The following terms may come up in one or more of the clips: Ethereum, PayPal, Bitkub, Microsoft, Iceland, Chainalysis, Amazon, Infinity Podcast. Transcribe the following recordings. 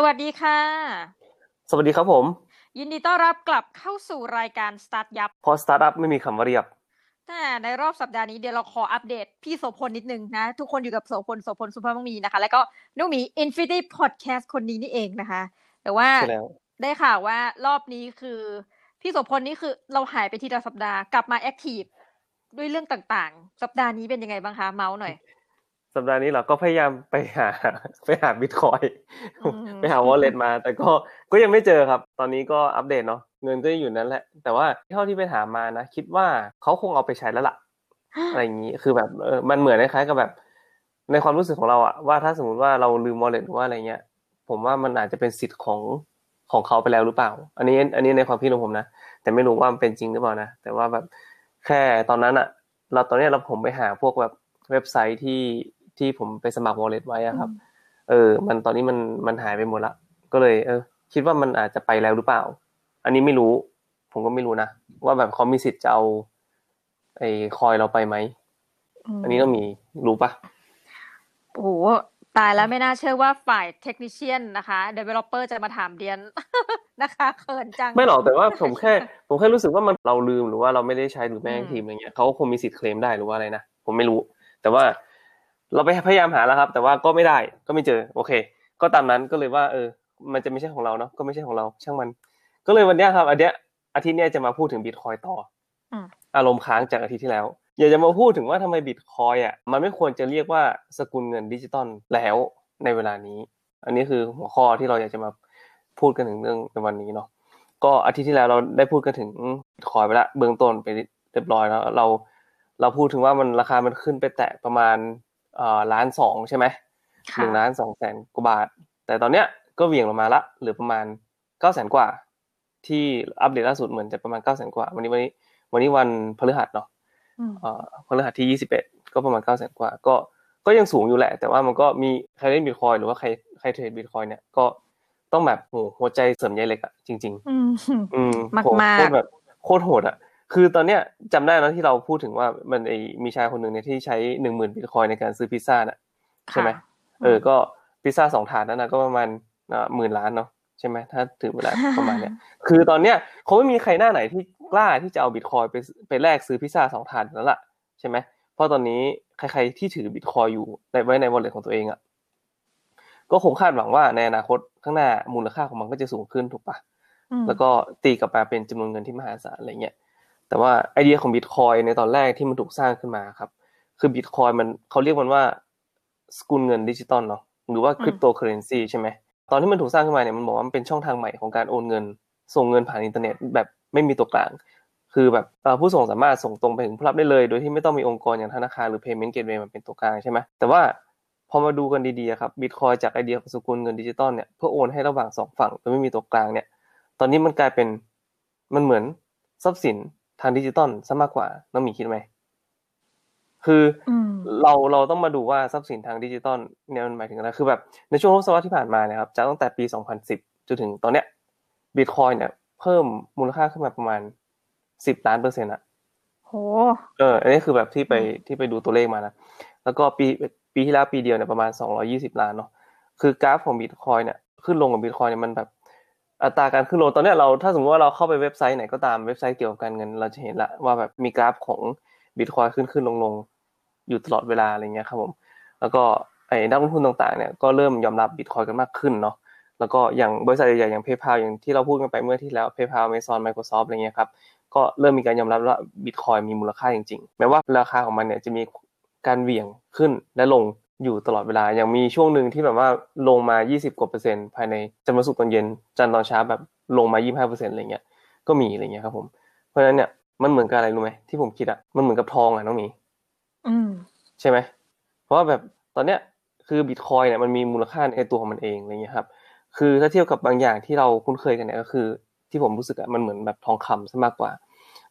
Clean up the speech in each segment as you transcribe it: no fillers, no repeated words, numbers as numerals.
สวัสดีค่ะสวัสดีครับผมยินดีต้อนรับกลับเข้าสู่รายการสตาร์ทยับพอสตาร์ทอัพไม่มีคำว่าเรียบแต่ในรอบสัปดาห์นี้เดี๋ยวเราขออัปเดตพี่โสพลนิดนึงนะทุกคนอยู่กับโสพลสุภาพมังมีนะคะแล้วก็นุ้มมี Infinity Podcast คนนี้นี่เองนะคะแต่ว่าได้ข่าวว่ารอบนี้คือพี่โสพลนี่คือเราหายไปทีละสัปดาห์กลับมาแอคทีฟด้วยเรื่องต่างๆสัปดาห์นี้เป็นยังไงบ้างคะเมาส์หน่อยสัปดาห์นี้เราก็พยายามไปหา Bitcoin ไปหา wallet มาแต่ก็ยังไม่เจอครับตอนนี้ก็อัปเดตเนาะเงินก็อยู่นั้นแหละแต่ว่าเท่าที่ไปหามานะคิดว่าเขาคงเอาไปใช้แล้วล่ะอะไรอย่างงี้คือแบบมันเหมือนคล้ายๆกับแบบในความรู้สึกของเราอะว่าถ้าสมมุติว่าเราลืม wallet หรือว่าอะไรเงี้ยผมว่ามันอาจจะเป็นสิทธิ์ของเขาไปแล้วหรือเปล่าอันนี้ในความคิดของผมนะแต่ไม่รู้ว่ามันเป็นจริงหรือเปล่านะแต่ว่าแบบแค่ตอนนั้นอะตอนนี้ผมไปหาพวกแบบเว็บไซต์ที่ผมไปสมัคร wallet ไว้อะครับมันตอนนี้มันหายไปหมดละก็เลยคิดว่ามันอาจจะไปแล้วหรือเปล่าอันนี้ไม่รู้ผมก็ไม่รู้นะว่าแบบเขามีสิทธิ์จะเอาไอ้คอยเราไปไหมอันนี้ต้องมีรู้ป่ะโอ้โหตายแล้วไม่น่าเชื่อว่าฝ่ายเทคนิเชียนนะคะdeveloper จะมาถามเดียนนะคะเขินจังไม่หรอกแต่ว่าผมแค่รู้สึกว่ามันเราลืมหรือว่าเราไม่ได้ใช้หรือแม่งทีมอะไรเงี้ยเขาคงมีสิทธิ์เคลมได้หรือว่าอะไรนะผมไม่รู้แต่ว่าเราไปพยายามหาแล้วครับแต่ว่าก็ไม่ได้ก็ไม่เจอโอเคก็ตามนั้นก็เลยว่ามันจะไม่ใช่ของเราเนาะก็ไม่ใช่ของเราช่างมันก็เลยวันเนี้ยครับอาทิตย์เนี้ยจะมาพูดถึง Bitcoin ต่ออารมณ์ค้างจากอาทิตย์ที่แล้วอยากจะมาพูดถึงว่าทำไม Bitcoin อ่ะมันไม่ควรจะเรียกว่าสกุลเงินดิจิตอลแล้วในเวลานี้อันนี้คือหัวข้อที่เราอยากจะมาพูดกันถึงเรื่องในวันนี้เนาะก็อาทิตย์ที่แล้วเราได้พูดกันถึง Bitcoin ไปละเบื้องต้นไปเรียบร้อยแล้วเราพูดถึงว่ามันราคามันขึ้นไปแตะประมาณ1.2 ล้านใช่มั้ย 1,200,000 กว่าบาทแต่ตอนเนี้ยก็เหวี่ยงลงมาละเหลือประมาณ 900,000 กว่าที่อัปเดตล่าสุดเหมือนจะประมาณ 900,000 กว่าวันนี้วันพฤหัสเนาะพฤหัสที่ 21ก็ประมาณ 900,000 กว่าก็ยังสูงอยู่แหละแต่ว่ามันก็มีใครเล่น Bitcoin หรือว่าใครเทรด Bitcoin เนี่ยก็ต้องแบบโหหัวใจเสริมใยเหล็กอ่ะจริงๆมากๆแบบโคตรโหดอ่ะคือตอนเนี้ยจำได้แล้วที่เราพูดถึงว่ามันไอ้มีชายคนนึงเนี่ยที่ใช้ 10,000 บิตคอยน์ในการซื้อพิซซ่าน่ะใช่มั้ยก็พิซซ่า2ถาดนั้นน่ะก็ประมาณ10,000 ล้านเนาะใช่มั้ยถ้าถึงเวลาประมาณเนี้ยคือตอนเนี้ยคงไม่มีใครหน้าไหนที่กล้าที่จะเอาบิตคอยน์ไปแลกซื้อพิซซ่า2ถาดแล้วล่ะใช่มั้ยเพราะตอนนี้ใครๆที่ถือบิตคอยน์อยู่ไว้ใน wallet ของตัวเองอ่ะก็คงคาดหวังว่าในอนาคตข้างหน้ามูลค่าของมันก็จะสูงขึ้นถูกป่ะแล้วก็ตีกลับมาเป็นจำนวนเงินที่มหาศาลอะไรเงี้ยแต่ว่าไอเดียของ Bitcoin ในตอนแรกที่มันถูกสร้างขึ้นมาครับคือ Bitcoin มันเค้าเรียกมันว่าสกุลเงินดิจิตอลเนาะหรือว่าคริปโตเคอเรนซีใช่มั้ยตอนที่มันถูกสร้างขึ้นมาเนี่ยมันบอกว่ามันเป็นช่องทางใหม่ของการโอนเงินส่งเงินผ่านอินเทอร์เน็ตแบบไม่มีตัวกลางคือแบบผู้ส่งสามารถส่งตรงไปถึงผู้รับได้เลยโดยที่ไม่ต้องมีองค์กรอย่างธนาคารหรือ Payment Gateway มาเป็นตัวกลางใช่มั้ยแต่ว่าพอมาดูกันดีๆครับ Bitcoin จากไอเดียของสกุลเงินดิจิตอลเนี่ยเพื่อโอนให้ระหว่าง2ฝั่งโดยไม่มีตัวกลางเนี่ยตอนนี้มันกลายเป็นมันเหมือนทรัพย์สินทางดิจิตอลซะมากกว่าน้องหมีคิดมั้ยคือเราต้องมาดูว่าทรัพย์สินทางดิจิตอลเนี่ยมันหมายถึงอะไรคือแบบในช่วงทศวรรษที่ผ่านมาเนี่ยครับจากตั้งแต่ปี2010จนถึงตอนเนี้ย Bitcoin เนี่ยเพิ่มมูลค่าขึ้นมาประมาณ10 ล้าน% อ่ะโหอันนี้คือแบบที่ไปดูตัวเลขมานะแล้วก็ปีที่แล้วปีเดียวเนี่ยประมาณ220 ล้านเนาะคือกราฟของ Bitcoin เนี่ยขึ้นลงของ Bitcoin เนี่ยมันแบบอัตราการขึ้นลงตอนเนี้ยเราถ้าสมมุติว่าเราเข้าไปเว็บไซต์ไหนก็ตามเว็บไซต์เกี่ยวกับการเงินเราจะเห็นละว่าแบบมีกราฟของ Bitcoin ขึ้นๆลงๆอยู่ตลอดเวลาอะไรเงี้ยครับผมแล้วก็ไอ้นักลงทุนต่างๆเนี่ยก็เริ่มยอมรับ Bitcoin กันมากขึ้นเนาะแล้วก็อย่างบริษัทใหญ่ๆอย่าง PayPal อย่างที่เราพูดกันไปเมื่อที่แล้ว PayPal Amazon Microsoft อะไรเงี้ยครับก็เริ่มมีการยอมรับว่า Bitcoin มีมูลค่าจริงๆแม้ว่าราคาของมันเนี่ยจะมีการเหวี่ยงขึ้นและลงอยู่ตลอดเวลาอย่างมีช่วงนึงที่แบบว่าลงมา20%ภายในจันทร์ศุกร์ตอนเย็นจันทร์ตอนเช้าแบบลงมา 25% อะไรเงี้ยก็มีอะไรเงี้ยครับผมเพราะฉะนั้นเนี่ยมันเหมือนกับอะไรรู้มั้ยที่ผมคิดอ่ะมันเหมือนกับทองอ่ะน้องหมีใช่มั้ยเพราะว่าแบบตอนเนี้ยคือ Bitcoin เนี่ยมันมีมูลค่าในตัวของมันเองอะไรเงี้ยครับคือถ้าเทียบกับบางอย่างที่เราคุ้นเคยกันเนี่ยก็คือที่ผมรู้สึกอ่ะมันเหมือนแบบทองคำซะมากกว่า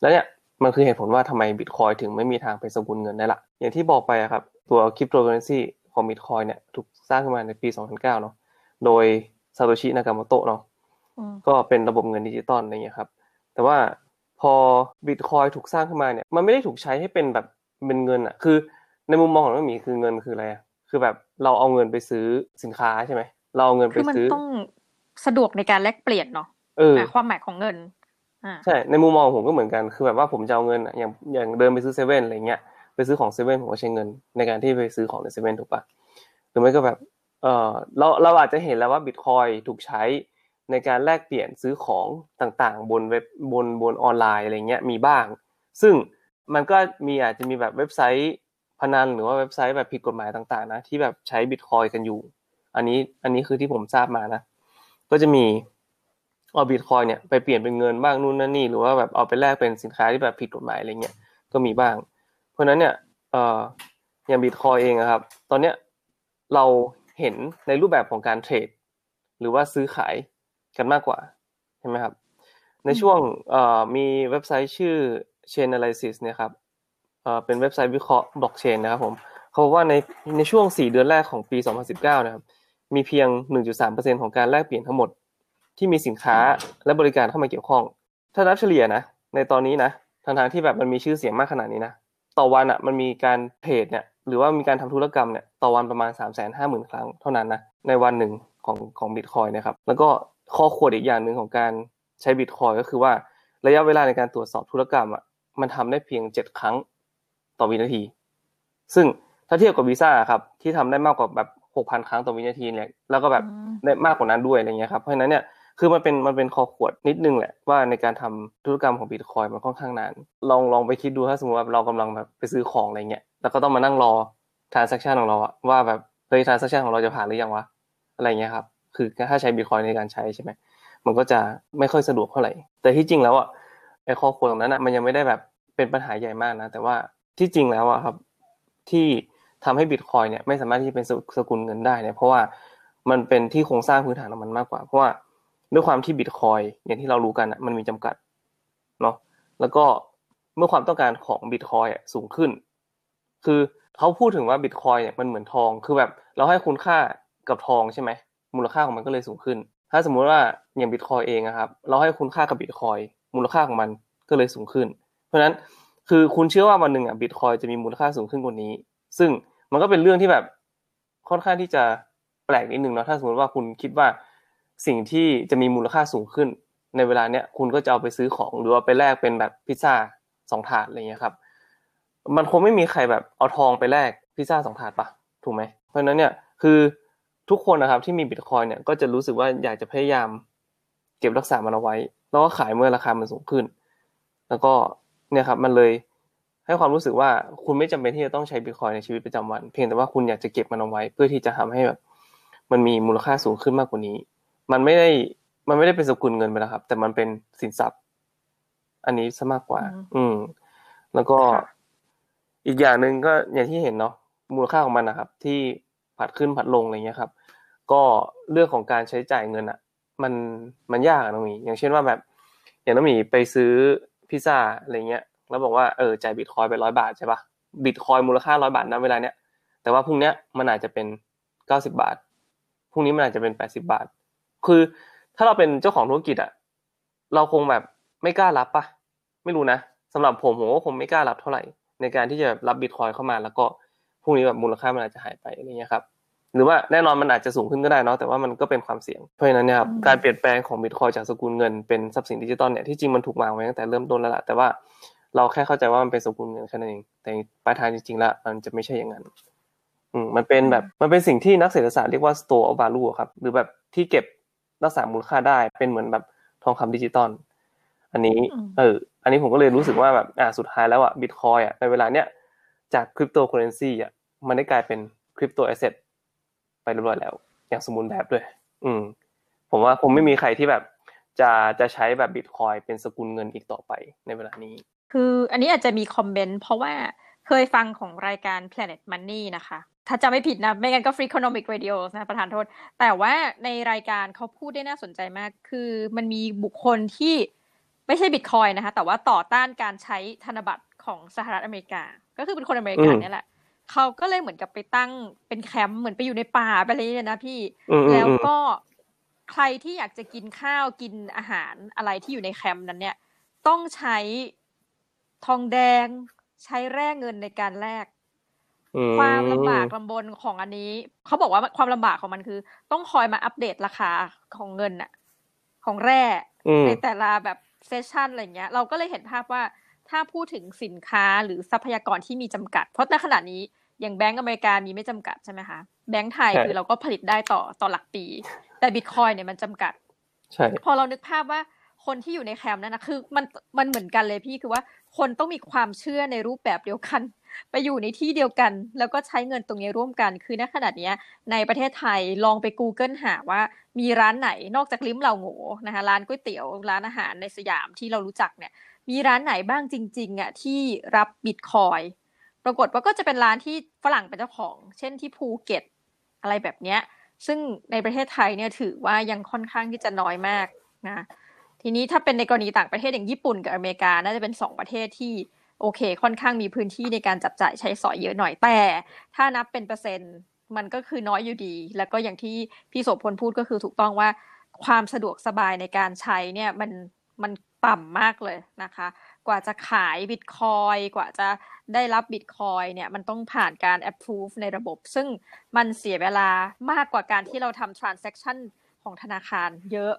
แล้วเนี่ยมันคือเหตุผลว่าทำไม Bitcoin ถึงไม่มีทางเป็นสกุลเงินได้ล่ะอย่างที่บอกไปอ่ะครับตัว cryptocurrencyของ Bitcoin เนี่ยถูกสร้างขึ้นมาในปี2009เนาะโดยซาโตชินากาโมโตะเนาะก็เป็นระบบเงินดิจิตอลอะไรเงี้ยครับแต่ว่าพอ Bitcoin ถูกสร้างขึ้นมาเนี่ยมันไม่ได้ถูกใช้ให้เป็นแบบเป็นเงินอ่ะคือในมุมมองของน้องหมีคือเงินคืออะไรอ่ะคือแบบเราเอาเงินไปซื้อสินค้าใช่มั้ยเราเอาเงินไปซื้อ สะดวกในการแลกเปลี่ยนเนาะความหมายของเงินใช่ในมุมมองผมก็เหมือนกันคือแบบว่าผมจะเอาเงินอย่างเดินไปซื้อเซเว่นอะไรเงี้ยไปซื้อของเซเว่นผมก็ใช้เงินในการที่ไปซื้อของในเซเว่นถูกปะหรือไม่ก็แบบเราอาจจะเห็นแล้วว่าบิตคอยถูกใช้ในการแลกเปลี่ยนซื้อของต่างๆบนเว็บบนออนไลน์อะไรเงี้ยมีบ้างซึ่งมันก็มีอาจจะมีแบบเว็บไซต์พนันหรือว่าเว็บไซต์แบบผิดกฎหมายต่างๆนะที่แบบใช้บิตคอยกันอยู่อันนี้คือที่ผมทราบมานะก็จะมีเอาบิตคอยเนี่ยไปเปลี่ยนเป็นเงินบ้างนู่นนั่นนี่หรือว่าแบบเอาไปแลกเป็นสินค้าที่แบบผิดกฎหมายอะไรเงี้ยก็มีบ้างเพราะฉะนั้นเนี่ยอย่างบิตคอยเองอะครับตอนเนี้ยเราเห็นในรูปแบบของการเทรดหรือว่าซื้อขายกันมากกว่าใช่ไหมครับในช่วงมีเว็บไซต์ชื่อ Chainalysis เนี่ยครับเป็นเว็บไซต์วิเคราะห์บล็อกเชนนะครับผมเขาบอกว่าในช่วง4เดือนแรกของปี2019นะครับมีเพียง 1.3% ของการแลกเปลี่ยนทั้งหมดที่มีสินค้าและบริการเข้ามาเกี่ยวข้องถ้านับเฉลี่ยนะในตอนนี้นะทั้งที่แบบมันมีชื่อเสียงมากขนาดนี้นะต่อวันอ่ะมันมีการเทรดเนี่ยหรือว่ามีการทำธุรกรรมเนี่ยต่อวันประมาณ 350,000 ครั้งเท่านั้นนะในวันหนึ่งของบิตคอยน์นะครับแล้วก็ข้อควรอีกอย่างนึงของการใช้บิตคอยน์ก็คือว่าระยะเวลาในการตรวจสอบธุรกรรมอ่ะมันทำได้เพียง7ครั้งต่อวินาทีซึ่งถ้าเทียบกับวีซ่าครับที่ทำได้มากกว่าแบบ 6,000 ครั้งต่อวินาทีเนี่ยแล้วก็แบบได้มากกว่านั้นด้วยอะไรเงี้ยครับเพราะฉะนั้นเนี่ยคือมันเป็นข้อขวดนิดนึงแหละว่าในการทำธุรกรรมของบิตคอยน์มันค่อนข้างนานลองไปคิดดูถ้าสมมติว่าเรากำลังแบบไปซื้อของอะไรเงี้ยแล้วก็ต้องมานั่งรอ transaction ของเราอะว่าแบบเฮ้ย transaction ของเราจะผ่านหรือยังวะอะไรเงี้ยครับคือถ้าใช้บิตคอยน์ในการใช้ใช่ไหมมันก็จะไม่ค่อยสะดวกเท่าไหร่แต่ที่จริงแล้วอะไอข้อขวดตรงนั้นอะมันยังไม่ได้แบบเป็นปัญหาใหญ่มากนะแต่ว่าที่จริงแล้วอะครับที่ทำให้บิตคอยน์เนี่ยไม่สามารถที่จะเป็นสกุลเงินได้เนี่ยเพราะว่ามันเป็นที่โครงสร้างพื้นฐานของมันมากกว่าเพราะว่าด้วยความที่บิตคอยน์อย่างที่เรารู้กันน่ะมันมีจำกัดเนาะแล้วก็เมื่อความต้องการของบิตคอยน์สูงขึ้นคือเขาพูดถึงว่าบิตคอยน์เนี่ยมันเหมือนทองคือแบบเราให้คุณค่ากับทองใช่ไหมมูลค่าของมันก็เลยสูงขึ้นถ้าสมมุติว่าอย่างบิตคอยน์เองนะครับเราให้คุณค่ากับบิตคอยน์มูลค่าของมันก็เลยสูงขึ้นเพราะฉะนั้นคือคุณเชื่อว่าวันหนึ่งอ่ะบิตคอยน์จะมีมูลค่าสูงขึ้นกว่านี้ซึ่งมันก็เป็นเรื่องที่แบบค่อนข้างที่จะแปลกนิดนึงเนาะถ้าสมมติว่าคุณคิดว่าสิ่งที่จะมีมูลค่าสูงขึ้นในเวลาเนี้ยคุณก็จะเอาไปซื้อของหรือว่าไปแลกเป็นแบบพิซซ่า2ถาดอะไรเงี้ยครับมันคงไม่มีใครแบบเอาทองไปแลกพิซซ่า2ถาดปะถูกมั้ยเพราะฉะนั้นเนี่ยคือทุกคนนะครับที่มีบิตคอยน์เนี่ยก็จะรู้สึกว่าอยากจะพยายามเก็บรักษามันเอาไว้แล้วก็ขายเมื่อราคามันสูงขึ้นแล้วก็เนี่ยครับมันเลยให้ความรู้สึกว่าคุณไม่จำเป็นที่จะต้องใช้บิตคอยน์ในชีวิตประจำวันเพียงแต่ว่าคุณอยากจะเก็บมันเอาไว้เพื่อที่จะทำให้แบบมันมีมูลค่าสูงขึ้นมากกว่านี้มันไม่ได้เป็นสกุลเงินไปแล้วครับแต่มันเป็นสินทรัพย์อันนี้ซะมากกว่าแล้วก็อีกอย่างนึงก็อย่างที่เห็นเนาะมูลค่าของมันนะครับที่ผัดขึ้นผัดลงอะไรเงี้ยครับก็เรื่องของการใช้จ่ายเงินอ่ะมันยากน้องหมีอย่างเช่นว่าแบบอย่างน้องหมีไปซื้อพิซซ่าอะไรเงี้ยแล้วบอกว่าจ่ายบิตคอยน์ไป100บาทใช่ป่ะบิตคอยน์มูลค่า100บาทณเวลาเนี้ยแต่ว่าพรุ่งเนี้ยมันอาจจะเป็น90บาทพรุ่งนี้มันอาจจะเป็น80บาทคือถ้าเราเป็นเจ้าของธุรกิจอ่ะเราคงแบบไม่กล้ารับป่ะไม่รู้นะสำหรับผมก็คงไม่กล้ารับเท่าไหร่ในการที่จะรับบิตคอยน์เข้ามาแล้วก็พวกนี้แบบมูลค่ามันอาจจะหายไปอะไรเงี้ยครับหรือว่าแน่นอนมันอาจจะสูงขึ้นก็ได้เนาะแต่ว่ามันก็เป็นความเสี่ยงเพราะฉะนั้นเนี่ยครับการเปลี่ยนแปลงของบิตคอยน์จากสกุลเงินเป็นทรัพย์สินดิจิตอลเนี่ยที่จริงมันถูกวางไว้ตั้งแต่เริ่มต้นแล้วล่ะแต่ว่าเราแค่เข้าใจว่ามันเป็นสกุลเงินแค่นั้นเองแต่ปลายทางจริงๆแล้วมันจะไม่ใช่อย่างนั้นมันเป็นสิ่งที่นักเศรษฐศาสตร์เรียกว่า store of value ครับหรือแบบที่เก็บรักษามูลค่าได้เป็นเหมือนแบบทองคำดิจิตอลอันนี้ผมก็เลยรู้สึกว่าแบบสุดท้ายแล้วอ่ะบิตคอยน์อ่ะในเวลาเนี้ยจากคริปโตเคอเรนซีอ่ะมันได้กลายเป็นคริปโตแอสเซทไปเรียบร้อยแล้วอย่างสมบูรณ์แบบด้วยผมว่าคงไม่มีใครที่แบบจะใช้แบบบิตคอยน์เป็นสกุลเงินอีกต่อไปในเวลานี้คืออันนี้อาจจะมีคอมเมนต์เพราะว่าเคยฟังของรายการ Planet Money นะคะถ้าจำไม่ผิดนะไม่งั้นก็ Free Economic Radio นะประธานโทษแต่ว่าในรายการเขาพูดได้น่าสนใจมากคือมันมีบุคคลที่ไม่ใช่บิตคอยน์นะคะแต่ว่าต่อต้านการใช้ธนบัตรของสหรัฐอเมริกาก็คือเป็นคนอเมริกันนี่แหละเขาก็เลยเหมือนกับไปตั้งเป็นแคมป์เหมือนไปอยู่ในป่าไปอะไรเนี่ยนะพี่แล้วก็ใครที่อยากจะกินข้าวกินอาหารอะไรที่อยู่ในแคมป์นั้นเนี่ยต้องใช้ทองแดงใช้แร่เงินในการแลก ความลำบากลำบนของอันนี้เขาบอกว่าความลำบากของมันคือต้องคอยมาอัปเดตราคาของเงินอะของแร่ในแต่ละแบบเซสชันอะไรเงี้ยเราก็เลยเห็นภาพว่าถ้าพูดถึงสินค้าหรือทรัพยากรที่มีจำกัดเพราะในขณะนี้อย่างแบงก์อเมริกามีไม่จำกัดใช่ไหมคะแบงก์ไทยคือเราก็ผลิตได้ต่อหลักปีแต่บิตคอยน์เนี่ยมันจำกัดใช่พอเรานึกภาพว่าคนที่อยู่ในแคมป์นั่นนะคือมันเหมือนกันเลยพี่คือว่าคนต้องมีความเชื่อในรูปแบบเดียวกันไปอยู่ในที่เดียวกันแล้วก็ใช้เงินตรงนี้ร่วมกันคือณขณะนี้ในประเทศไทยลองไป Google หาว่ามีร้านไหนนอกจากลิ้มเหล่าโง่นะคะร้านก๋วยเตี๋ยวร้านอาหารในสยามที่เรารู้จักเนี่ยมีร้านไหนบ้างจริงๆอ่ะที่รับบิตคอยน์ปรากฏว่าก็จะเป็นร้านที่ฝรั่งเป็นเจ้าของเช่นที่ภูเก็ตอะไรแบบเนี้ยซึ่งในประเทศไทยเนี่ยถือว่ายังค่อนข้างที่จะน้อยมากนะทีนี้ถ้าเป็นในกรณีต่างประเทศอย่างญี่ปุ่นกับอเมริกาน่าจะเป็น2ประเทศที่โอเคค่อนข้างมีพื้นที่ในการจับจ่ายใช้สอยเยอะหน่อยแต่ถ้านับเป็นเปอร์เซ็นต์มันก็คือน้อยอยู่ดีแล้วก็อย่างที่พี่โสพลพูดก็คือถูกต้องว่าความสะดวกสบายในการใช้เนี่ยมันต่ำมากเลยนะคะกว่าจะขายบิตคอยกว่าจะได้รับบิตคอยเนี่ยมันต้องผ่านการ approve ในระบบซึ่งมันเสียเวลามากกว่าการที่เราทำ transaction ของธนาคารเยอะ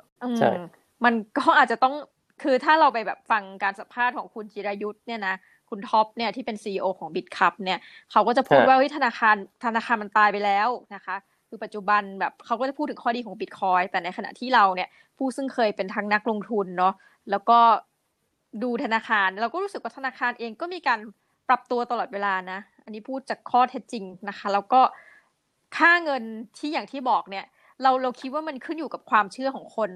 มันก็อาจจะต้องคือถ้าเราไปแบบฟังการสัมภาษณ์ของคุณจิรายุทธเนี่ยนะคุณท็อปเนี่ยที่เป็น CEO ของ Bitkub เนี่ยเขาก็จะพูดว่าเฮ้ยธนาคารมันตายไปแล้วนะคะคือปัจจุบันแบบเขาก็จะพูดถึงข้อดีของ Bitcoin แต่ในขณะที่เราเนี่ยผู้ซึ่งเคยเป็นทั้งนักลงทุนเนาะแล้วก็ดูธนาคารเราก็รู้สึกว่าธนาคารเองก็มีการปรับตัวตลอดเวลานะอันนี้พูดจากข้อเท็จจริงนะคะแล้วก็ค่าเงินที่อย่างที่บอกเนี่ยเราคิดว่ามันขึ้นอยู่กับความเชื่อของคน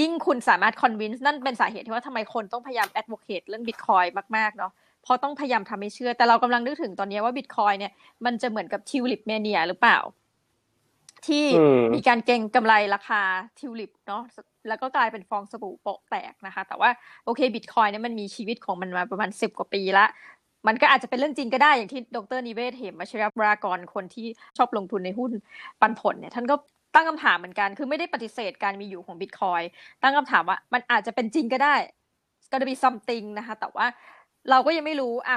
ยิ่งคุณสามารถ convince นั่นเป็นสาเหตุที่ว่าทำไมคนต้องพยายาม advocate เรื่อง Bitcoin มากๆเนาะเพราะต้องพยายามทำให้เชื่อแต่เรากำลังนึกถึงตอนนี้ว่า Bitcoin เนี่ยมันจะเหมือนกับ Tulip Mania หรือเปล่าที่มีการเก็งกำไรราคาทิวลิปเนาะแล้วก็กลายเป็นฟองสบู่โปะแตกนะคะแต่ว่าโอเค Bitcoin เนี่ยมันมีชีวิตของมันมาประมาณ10กว่าปีละมันก็อาจจะเป็นเรื่องจริงก็ได้อย่างที่ดร.นิเวศเหมวัชรบรากรคนที่ชอบลงทุนในหุ้นปันผลเนี่ยท่านก็ตั้งคำถามเหมือนกันคือไม่ได้ปฏิเสธการมีอยู่ของ Bitcoin ตั้งคำถามว่ามันอาจจะเป็นจริงก็ได้ It's gonna be something นะคะแต่ว่าเราก็ยังไม่รู้อ่ะ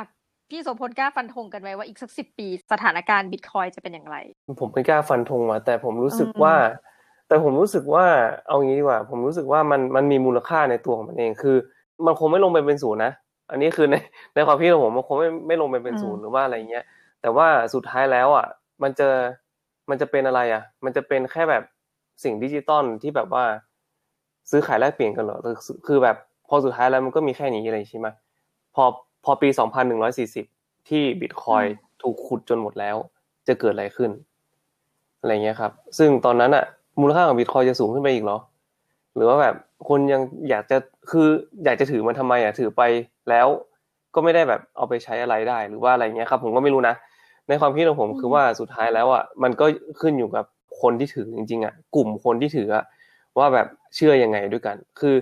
พี่โสพลกล้าฟันธงกันไว้ว่าอีกสัก10ปีสถานการณ์บิตคอยจะเป็นอย่างไรผมไม่กล้าฟันธงมาแต่ผมรู้สึกว่าเอางี้ดีกว่าผมรู้สึกว่ามันมีมูลค่าในตัวของมันเองคือมันคงไม่ลงไปเป็นศูนย์นะอันนี้คือในความคิดของผมมันคงไม่ลงไปเป็นศูนย์หรือว่าอะไรเงี้ยแต่ว่าสุดท้ายแล้วอ่ะมันจะเป็นอะไรอ่ะมันจะเป็นแค่แบบสิ่งดิจิตอลที่แบบว่าซื้อขายแลกเปลี่ยนกันเหรอคือแบบพอสุดท้ายแล้วมันก็มีแค่นี้อะไรใช่มั้ยพอปี2140ที่บิตคอยถูกขุดจนหมดแล้วจะเกิดอะไรขึ้นอะไรเงี้ยครับซึ่งตอนนั้นน่ะมูลค่าของบิตคอยจะสูงขึ้นไปอีกเหรอหรือว่าแบบคนยังอยากจะถือมันทำไมอ่ะถือไปแล้วก็ไม่ได้แบบเอาไปใช้อะไรได้หรือว่าอะไรเงี้ยครับผมก็ไม่รู้นะในความคิดของผมคือว่าสุดท้ายแล้วอ่ะมันก็ขึ้นอยู่กับคนที่ถือจริงๆอ่ะกลุ่มคนที่ถืออ่ะว่าแบบเชื่อยังไงด้วยกันคือ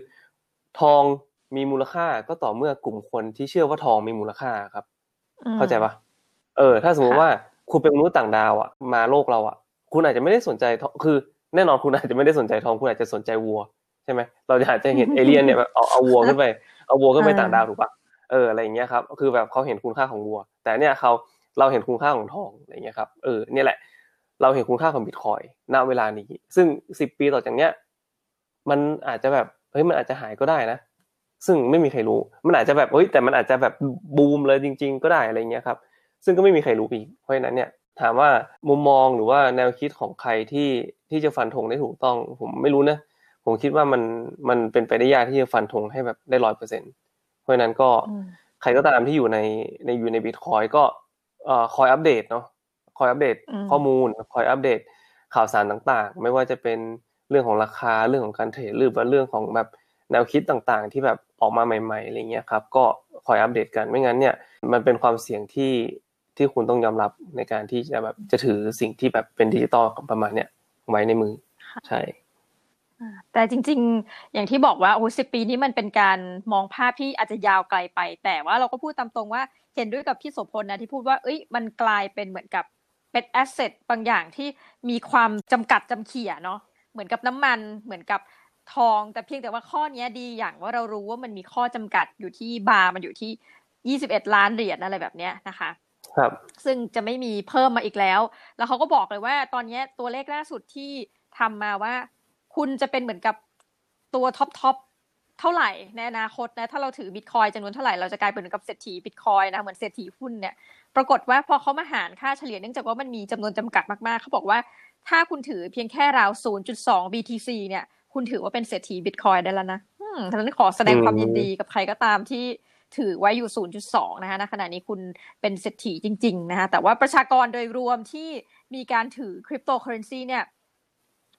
ทองมีมูลค่าก็ต่อเมื่อกลุ่มคนที่เชื่อว่าทองมีมูลค่าครับเข้าใจป่ะถ้าสมมุติว่าคุณเป็นมนุษย์ต่างดาวอ่ะมาโลกเราอ่ะคุณอาจจะไม่ได้สนใจทองคือแน่นอนคุณอาจจะไม่ได้สนใจทองคุณอาจจะสนใจวัวใช่มั้ยเราอาจจะเห็นเอเลี่ยนเนี่ยแบบเอาวัวขึ้นไปเอาวัวขึ้นไปต่างดาวถูกป่ะอะไรอย่างเงี้ยครับคือแบบเค้าเห็นคุณค่าของวัวแต่เนี่ยเราเห็นคุณค่าของทองอะไรอย่างเงี้ยครับเนี่ยแหละเราเห็นคุณค่าของบิตคอยน์ณเวลานี้ซึ่ง10ปีต่อจากเนี้ยมันอาจจะแบบเฮ้ยมันอาจจะหายก็ได้นะซึ่งไม่มีใครรู้มันอาจจะแบบเฮ้ยแต่มันอาจจะแบบบูมเลยจริงๆก็ได้อะไรเงี้ยครับซึ่งก็ไม่มีใครรู้อีกเพราะฉะนั้นเนี่ยถามว่ามุมมองหรือว่าแนวคิดของใครที่จะฟันธงได้ถูกต้องผมไม่รู้นะผมคิดว่ามันเป็นไปได้ยากที่จะฟันธงให้แบบได้ 100% เพราะฉะนั้นก็ใครก็ตามที่อยู่ใน Bitcoin ก็คอยอัปเดตเนาะคอยอัปเดตข้อมูลคอยอัปเดตข่าวสารต่างๆไม่ว่าจะเป็นเรื่องของราคาเรื่องของการเทรดหรือว่าเรื่องของแบบแนวคิดต่างๆที่แบบออกมาใหม่ๆอะไรเงี้ยครับก็คอยอัปเดตกันไม่งั้นเนี่ยมันเป็นความเสี่ยงที่คุณต้องยอมรับในการที่จะแบบจะถือสิ่งที่แบบเป็นดิจิตอลประมาณเนี้ยไว้ในมือใช่แต่จริงๆอย่างที่บอกว่าโอ้10ปีนี้มันเป็นการมองภาพที่อาจจะยาวไกลไปแต่ว่าเราก็พูดตามตรงว่าเห็นด้วยกับพี่โสพลนะที่พูดว่าเอ้ยมันกลายเป็นเหมือนกับเป็นแอสเซทบางอย่างที่มีความจำกัดจำเขี่ยเนาะเหมือนกับน้ำมันเหมือนกับทองแต่เพียงแต่ว่าข้อนี้ดีอย่างว่าเรารู้ว่ามันมีข้อจำกัดอยู่ที่บาร์มันอยู่ที่21ล้านเหรียญอะไรแบบเนี้ยนะคะ ครับซึ่งจะไม่มีเพิ่มมาอีกแล้วแล้วเขาก็บอกเลยว่าตอนนี้ตัวเลขล่าสุดที่ทำมาว่าคุณจะเป็นเหมือนกับตัวท็อปเท่าไหร่ในอนาคตนะถ้าเราถือบิตคอยจำนวนเท่าไหร่เราจะกลายเป็นกับเศรษฐีบิตคอยนะเหมือนเศรษฐีหุ้นเนี่ยปรากฏว่าพอเขามาหารค่าเฉลี่ยเนื่องจากว่ามันมีจำนวนจำกัดมากๆเขาบอกว่าถ้าคุณถือเพียงแค่ราว 0.2 BTC เนี่ยคุณถือว่าเป็นเศรษฐีบิตคอยได้แล้วนะฉะนั้นขอแสดงความยินดีกับใครก็ตามที่ถือไว้อยู่ 0.2 นะคะณขณะนี้คุณเป็นเศรษฐีจริงๆนะคะแต่ว่าประชากรโดยรวมที่มีการถือคริปโตเคอเรนซีเนี่ย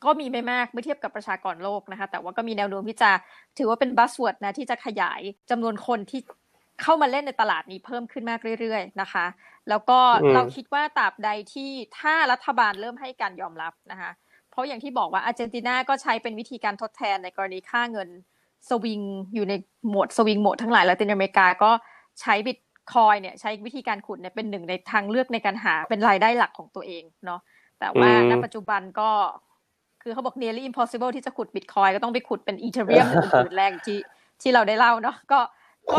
ก็มีไม่มากเมื่อเทียบกับประชากรโลกนะคะแต่ว่าก็มีแนวโน้มที่จะถือว่าเป็นบัสเวิร์ดนะที่จะขยายจำนวนคนที่เข้ามาเล่นในตลาดนี้เพิ่มขึ้นมากเรื่อยๆนะคะแล้วก็เราคิดว่าตราบใดที่ถ้ารัฐบาลเริ่มให้การยอมรับนะคะเพราะอย่างที่บอกว่าอาร์เจนตินาก็ใช้เป็นวิธีการทดแทนในกรณีค่าเงินสวิงอยู่ในโหมดสวิงโหมดทั้งหลายละตินอเมริกาก็ใช้บิตคอยน์เนี่ยใช้วิธีการขุดเนี่ยเป็นหนึ่งในทางเลือกในการหาเป็นรายได้หลักของตัวเองเนาะแต่ว่าณปัจจุบันก็คือเขาบอก nearly impossible ที่จะขุดบิตคอยน์ก็ต้องไปขุดเป็น Ethereum หรือขุดแรงที่เราได้เล่าเนาะก็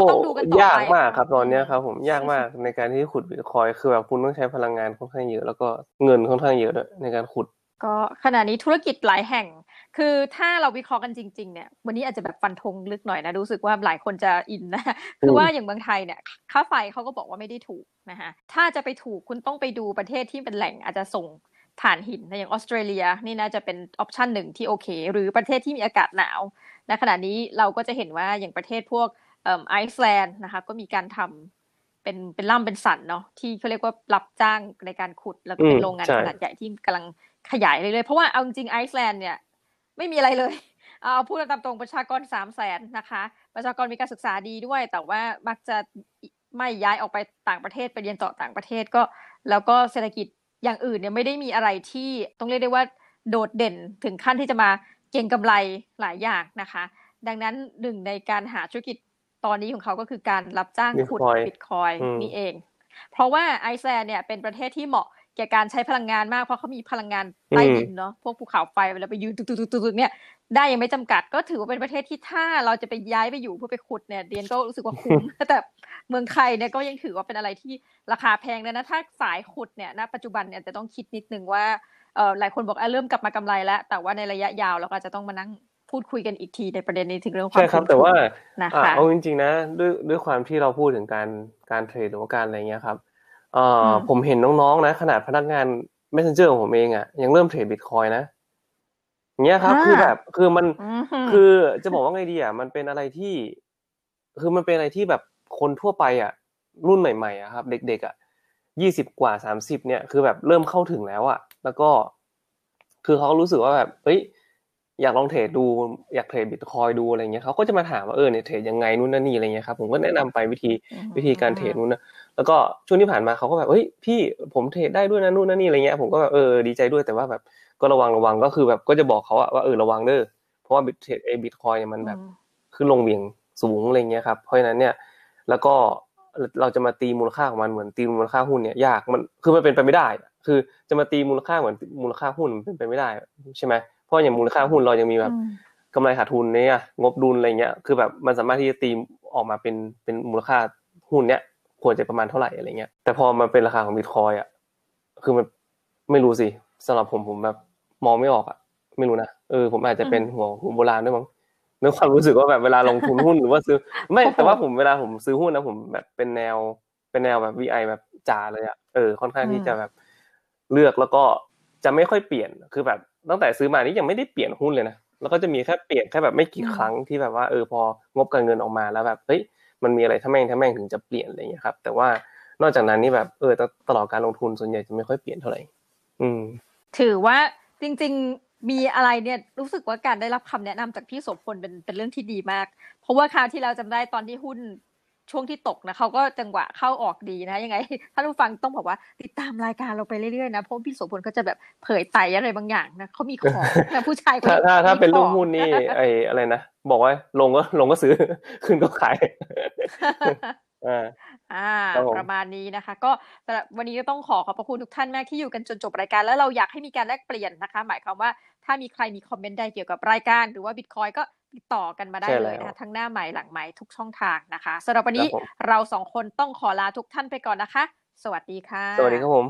ต้องดูกันต่อไปยากมากครับตอนนี้ครับผมยากมากในการที่ขุดบิตคอยน์คือแบบคุณต้องใช้พลังงานค่อนข้างเยอะแล้วก็เงินค่อนข้างเยอะด้วยในการขุดก็ขณะนี้ธุรกิจหลายแห่งคือถ้าเราวิเคราะห์กันจริงๆเนี่ยวันนี้อาจจะแบบฟันธงลึกหน่อยนะรู้สึกว่าหลายคนจะอินนะคือว่าอย่างเมืองไทยเนี่ยค่าไฟเขาก็บอกว่าไม่ได้ถูกนะคะถ้าจะไปถูกคุณต้องไปดูประเทศที่เป็นแหล่งอาจจะส่งถ่านหินนะอย่างออสเตรเลียนี่น่าจะเป็นออปชันหนึ่งที่โอเคหรือประเทศที่มีอากาศหนาวณขณะนี้เราก็จะเห็นว่าอย่างประเทศพวกIceland นะคะก็มีการทำเป็นล่ำเป็นสันเนาะที่เขาเรียกว่ารับจ้างในการขุดแล้วก็เป็นโรงงานขนาดใหญ่ที่กำลังขยายเรื่อยๆเพราะว่าเอาจริงไอซ์แลนด์เนี่ยไม่มีอะไรเลยเอาพูดตามตรงประชากร 300,000 นะคะประชากรมีการศึกษาดีด้วยแต่ว่ามักจะไม่ย้ายออกไปต่างประเทศไปเรียนต่อต่างประเทศก็แล้วก็เศรษฐกิจอย่างอื่นเนี่ยไม่ได้มีอะไรที่ต้องเรียกได้ว่าโดดเด่นถึงขั้นที่จะมาเก็งกำไรหลายอย่างนะคะดังนั้นหนึ่งในการหาธุรกิจตอนนี้ของเขาก็คือการรับจ้างขุดบิตคอยน์นี่เองเพราะว่าไอซ์แลนด์เนี่ยเป็นประเทศที่เหมาะแก่การใช้พลังงานมากเพราะเขามีพลังงานใต้ดินเนาะพวกภูเขาไฟเวลาไปยืนตึกๆเนี่ยได้ยังไม่จำกัดก็ถือว่าเป็นประเทศที่ถ้าเราจะไปย้ายไปอยู่เพื่อไปขุดเนี่ยเดียนก็รู้สึกว่าคุ้มแต่เมืองไทยเนี่ยก็ยังถือว่าเป็นอะไรที่ราคาแพงเลยนะถ้าสายขุดเนี่ยณปัจจุบันเนี่ยจะต้องคิดนิดนึงว่าหลายคนบอกเริ่มกลับมากำไรแล้วแต่ว่าในระยะยาวเราก็จะต้องมานั่งพูดคุยกันอีกทีในประเด็นนี้ถึงเรื่องความใช่ครับแต่ว่านะคะเอาจริงๆนะด้วยความที่เราพูดถึงการเทรดหรือว่าการอะไรเงี้ยครับผมเห็นน้องๆนะขนาดพนักงาน Messenger ของผมเองอ่ะยังเริ่มเทรด Bitcoin นะอย่างเงี้ยครับคือแบบคือมันคือจะบอกว่าไงดีอ่ะมันเป็นอะไรที่คือมันเป็นอะไรที่แบบคนทั่วไปอ่ะรุ่นใหม่ๆอ่ะครับเด็กๆอ่ะ20กว่า30เนี่ยคือแบบเริ่มเข้าถึงแล้วอ่ะแล้วก็คือเค้ารู้สึกว่าแบบเฮ้ยอยากลองเทรดดูอยากเทรด Bitcoin ดูอะไรเงี้ยเค้าก็จะมาถามว่าเนี่ยเทรดยังไงนู่นนั่นนี่อะไรเงี้ยครับผมก็แนะนำไปวิธีการเทรดนู่นนะแล้วก็ช่วงที่ผ่านมาเค้าก็แบบเฮ้ยพี่ผมเทรดได้ด้วยนะนู่นนั่นนี่อะไรเงี้ยผมก็แบบดีใจด้วยแต่ว่าแบบก็ระวังก็คือแบบก็จะบอกเค้าอ่ะว่าระวังเด้อเพราะว่าเทรดBitcoin เนี่ยมันแบบขึ้นลงเบี่ยงสูงอะไรเงี้ยครับเพราะฉะนั้นเนี่ยแล้วก็เราจะมาตีมูลค่าของมันเหมือนตีมูลค่าหุ้นเนี่ยยากมันคือมันเป็นไปไม่ได้คือจะมาตีมูลค่าเหมือนมูลค่าหุ้นมันเป็นไปไม่ได้ใช่มั้ยเพราะอย่างมูลค่าหุ้นเรายังมีแบบกำไรขาดทุนเนี่ยงบดุลอะไรเงี้ยคือแบบมันสามารถที่จะตีออกมาเป็นมูลค่าหุ้นเนี่ยควรจะประมาณเท่าไหร่อะไรเงี้ยแต่พอมันเป็นราคาของบิตคอยน์อ่ะคือมันไม่รู้สิสำหรับผมแบบมองไม่ออกอ่ะไม่รู้นะผมอาจจะเป็นหัวโบราณด้วยมั้งในความรู้สึกว่าแบบเวลาลงทุนหุ้นหรือว่าซื้อไม่แต่ว่าผมเวลาผมซื้อหุ้นนะผมแบบเป็นแนวแบบ VI แบบจ๋าเลยอ่ะค่อนข้างที่จะแบบเลือกแล้วก็จะไม่ค่อยเปลี่ยนคือแบบตั้งแต่ซื้อมานี่ยังไม่ได้เปลี่ยนหุ้นเลยนะแล้วก็จะมีแค่เปลี่ยนแค่แบบไม่กี่ครั้งที่แบบว่าพองบการเงินออกมาแล้วแบบเฮ้ยมันมีอะไรถ้าแม่งถึงจะเปลี่ยนอะไรอย่างเงี้ยครับแต่ว่านอกจากนั้นนี่แบบตลอดการลงทุนส่วนใหญ่จะไม่ค่อยเปลี่ยนเท่าไหร่ถือว่าจริงๆมีอะไรเนี่ยรู้สึกว่าการได้รับคำแนะนำจากพี่โสพลเป็นเรื่องที่ดีมากเพราะว่าคราวที่เราจำได้ตอนที่หุ้นช่วงที่ตกนะเขาก็จังหวะเข้าออกดีนะยังไงท่านผู้ฟังต้องบอกว่าติดตามรายการเราไปเรื่อยๆนะเพราะพี่โสพลก็จะแบบเผยไตอะไรบางอย่างนะเขามีของนะผู้ชายคนถ้าเป็นลูกหุ้นนี่ไอ้อะไรนะบอกว่าลงก็ซื้อขึ้นก็ขายประมาณนี้นะคะก็วันนี้ก็ต้องขอบพระคุณทุกท่านมากที่อยู่กันจนจบรายการแล้วเราอยากให้มีการแลกเปลี่ยนนะคะหมายความว่าถ้ามีใครมีคอมเมนต์ใดเกี่ยวกับรายการหรือว่า Bitcoin ก็ติดต่อกันมาได้เลยนะคะทั้งหน้าใหม่หลังใหม่ทุกช่องทางนะคะสำหรับวันนี้เรา2คนต้องขอลาทุกท่านไปก่อนนะคะ สวัสดีค่ะสวัสดีครับผม